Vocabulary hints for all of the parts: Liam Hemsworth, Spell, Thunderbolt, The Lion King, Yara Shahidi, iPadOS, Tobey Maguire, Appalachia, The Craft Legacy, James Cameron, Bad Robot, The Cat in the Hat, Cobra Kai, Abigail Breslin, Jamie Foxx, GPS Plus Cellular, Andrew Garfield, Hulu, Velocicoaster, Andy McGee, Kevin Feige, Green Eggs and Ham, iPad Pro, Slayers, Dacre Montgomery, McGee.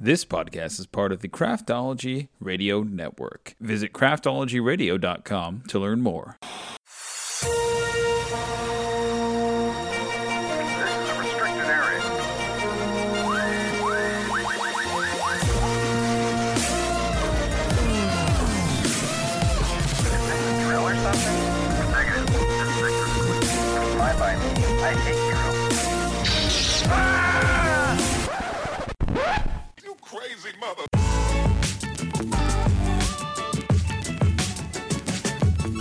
This podcast is part of the Craftology Radio Network. Visit craftologyradio.com to learn more.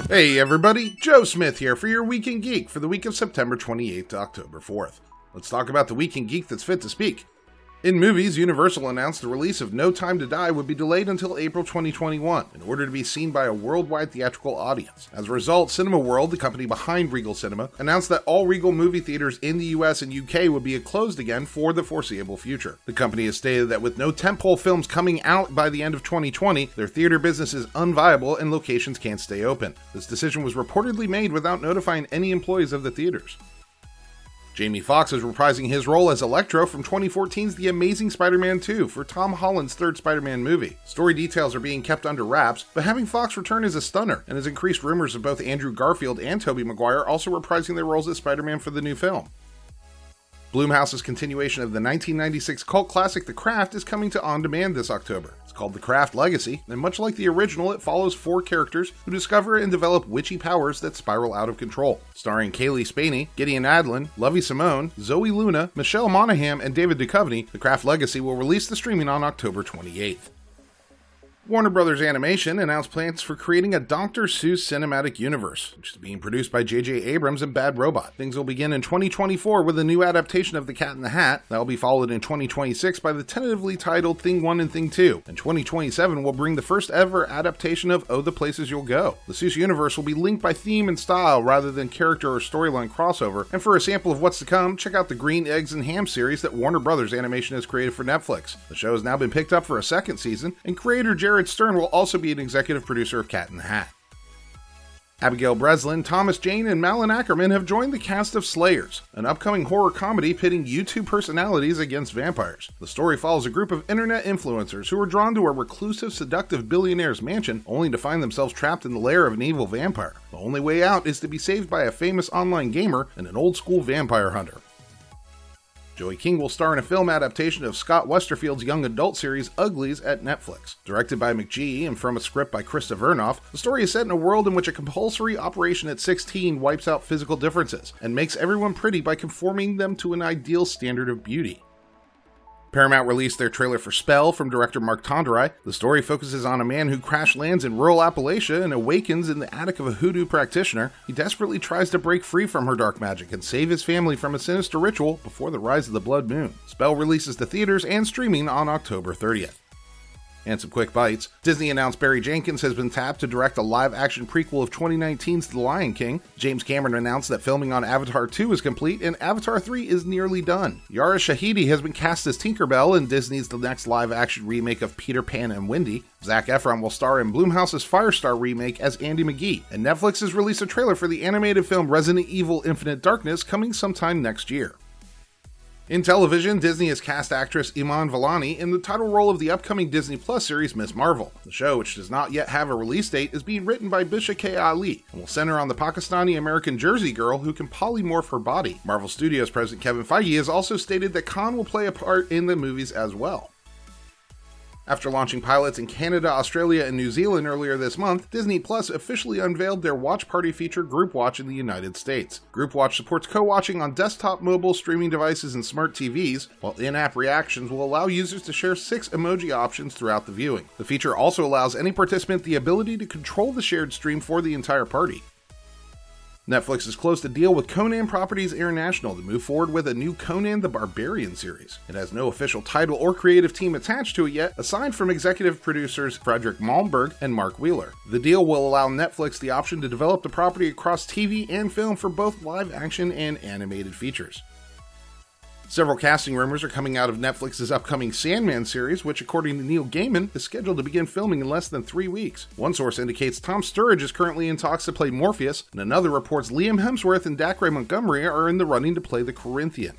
Hey everybody, Joe Smith here for your Week in Geek for the week of September 28th to October 4th. Let's talk about the Week in Geek that's fit to speak. In movies, Universal announced the release of No Time to Die would be delayed until April 2021 in order to be seen by a worldwide theatrical audience. As a result, Cinema World, the company behind Regal Cinema, announced that all Regal movie theaters in the US and UK would be closed again for the foreseeable future. The company has stated that with no tentpole films coming out by the end of 2020, their theater business is unviable and locations can't stay open. This decision was reportedly made without notifying any employees of the theaters. Jamie Foxx is reprising his role as Electro from 2014's The Amazing Spider-Man 2 for Tom Holland's third Spider-Man movie. Story details are being kept under wraps, but having Foxx return is a stunner, and has increased rumors of both Andrew Garfield and Tobey Maguire also reprising their roles as Spider-Man for the new film. Blumhouse's continuation of the 1996 cult classic The Craft is coming to On Demand this October. It's called The Craft Legacy, and much like the original, it follows four characters who discover and develop witchy powers that spiral out of control. Starring Kaylee Spaney, Gideon Adlin, Lovie Simone, Zoe Luna, Michelle Monaghan, and David Duchovny, The Craft Legacy will release to streaming on October 28th. Warner Brothers Animation announced plans for creating a Dr. Seuss cinematic universe, which is being produced by J.J. Abrams and Bad Robot. Things will begin in 2024 with a new adaptation of The Cat in the Hat that will be followed in 2026 by the tentatively titled Thing 1 and Thing 2, and 2027 will bring the first ever adaptation of Oh, The Places You'll Go. The Seuss universe will be linked by theme and style rather than character or storyline crossover, and for a sample of what's to come, check out the Green Eggs and Ham series that Warner Brothers Animation has created for Netflix. The show has now been picked up for a second season, and creator Jared Stern will also be an executive producer of Cat in the Hat. Abigail Breslin, Thomas Jane, and Malin Ackerman have joined the cast of Slayers, an upcoming horror comedy pitting YouTube personalities against vampires. The story follows a group of internet influencers who are drawn to a reclusive, seductive billionaire's mansion, only to find themselves trapped in the lair of an evil vampire. The only way out is to be saved by a famous online gamer and an old-school vampire hunter. Joey King will star in a film adaptation of Scott Westerfield's young adult series Uglies at Netflix. Directed by McGee and from a script by Krista Vernoff, the story is set in a world in which a compulsory operation at 16 wipes out physical differences and makes everyone pretty by conforming them to an ideal standard of beauty. Paramount released their trailer for Spell from director Mark Tondorai. The story focuses on a man who crash lands in rural Appalachia and awakens in the attic of a hoodoo practitioner. He desperately tries to break free from her dark magic and save his family from a sinister ritual before the rise of the blood moon. Spell releases to theaters and streaming on October 30th. And some quick bites. Disney announced Barry Jenkins has been tapped to direct a live-action prequel of 2019's The Lion King. James Cameron announced that filming on Avatar 2 is complete, and Avatar 3 is nearly done. Yara Shahidi has been cast as Tinkerbell in Disney's the next live-action remake of Peter Pan and Wendy. Zac Efron will star in Blumhouse's Firestar remake as Andy McGee. And Netflix has released a trailer for the animated film Resident Evil Infinite Darkness coming sometime next year. In television, Disney has cast actress Iman Vellani in the title role of the upcoming Disney Plus series Ms. Marvel. The show, which does not yet have a release date, is being written by Bisha K. Ali and will center on the Pakistani-American Jersey girl who can polymorph her body. Marvel Studios president Kevin Feige has also stated that Khan will play a part in the movies as well. After launching pilots in Canada, Australia, and New Zealand earlier this month, Disney Plus officially unveiled their watch party feature Group Watch in the United States. Group Watch supports co-watching on desktop, mobile, streaming devices, and smart TVs, while in-app reactions will allow users to share 6 emoji options throughout the viewing. The feature also allows any participant the ability to control the shared stream for the entire party. Netflix has closed a deal with Conan Properties International to move forward with a new Conan the Barbarian series. It has no official title or creative team attached to it yet, aside from executive producers Frederick Malmberg and Mark Wheeler. The deal will allow Netflix the option to develop the property across TV and film for both live action and animated features. Several casting rumors are coming out of Netflix's upcoming Sandman series, which, according to Neil Gaiman, is scheduled to begin filming in less than 3 weeks. One source indicates Tom Sturridge is currently in talks to play Morpheus, and another reports Liam Hemsworth and Dacre Montgomery are in the running to play the Corinthian.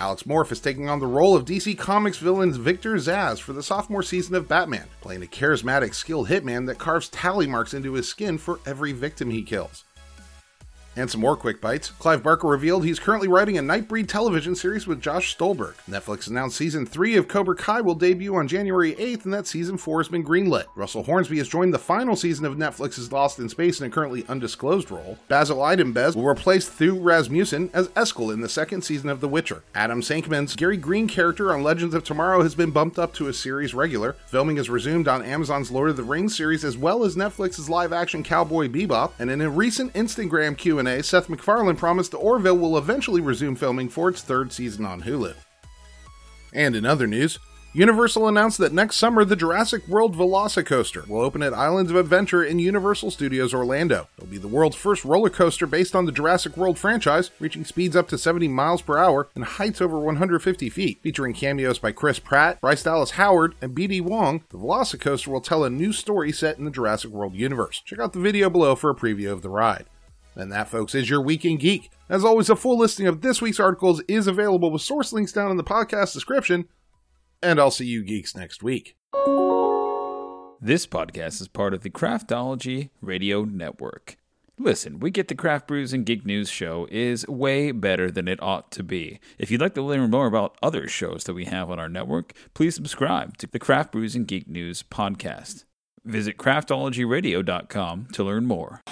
Alex Morph is taking on the role of DC Comics villain Victor Zsasz for the sophomore season of Batman, playing a charismatic, skilled hitman that carves tally marks into his skin for every victim he kills. And some more quick bites. Clive Barker revealed he's currently writing a Nightbreed television series with Josh Stolberg. Netflix announced season 3 of Cobra Kai will debut on January 8th, and that season 4 has been greenlit. Russell Hornsby has joined the final season of Netflix's Lost in Space in a currently undisclosed role. Basil Idenbez will replace Thu Rasmussen as Eskel in the second season of The Witcher. Adam Sankman's Gary Green character on Legends of Tomorrow has been bumped up to a series regular. Filming has resumed on Amazon's Lord of the Rings series as well as Netflix's live-action Cowboy Bebop, and in a recent Instagram Q&A, Seth MacFarlane promised that Orville will eventually resume filming for its third season on Hulu. And in other news, Universal announced that next summer the Jurassic World Velocicoaster will open at Islands of Adventure in Universal Studios Orlando. It'll be the world's first roller coaster based on the Jurassic World franchise, reaching speeds up to 70 miles per hour and heights over 150 feet. Featuring cameos by Chris Pratt, Bryce Dallas Howard, and BD Wong, the Velocicoaster will tell a new story set in the Jurassic World universe. Check out the video below for a preview of the ride. And that, folks, is your Week in Geek. As always, a full listing of this week's articles is available with source links down in the podcast description, and I'll see you geeks next week. This podcast is part of the Craftology Radio Network. Listen, we get the Craft Brews and Geek News show is way better than it ought to be. If you'd like to learn more about other shows that we have on our network, please subscribe to the Craft Brews and Geek News podcast. Visit craftologyradio.com to learn more.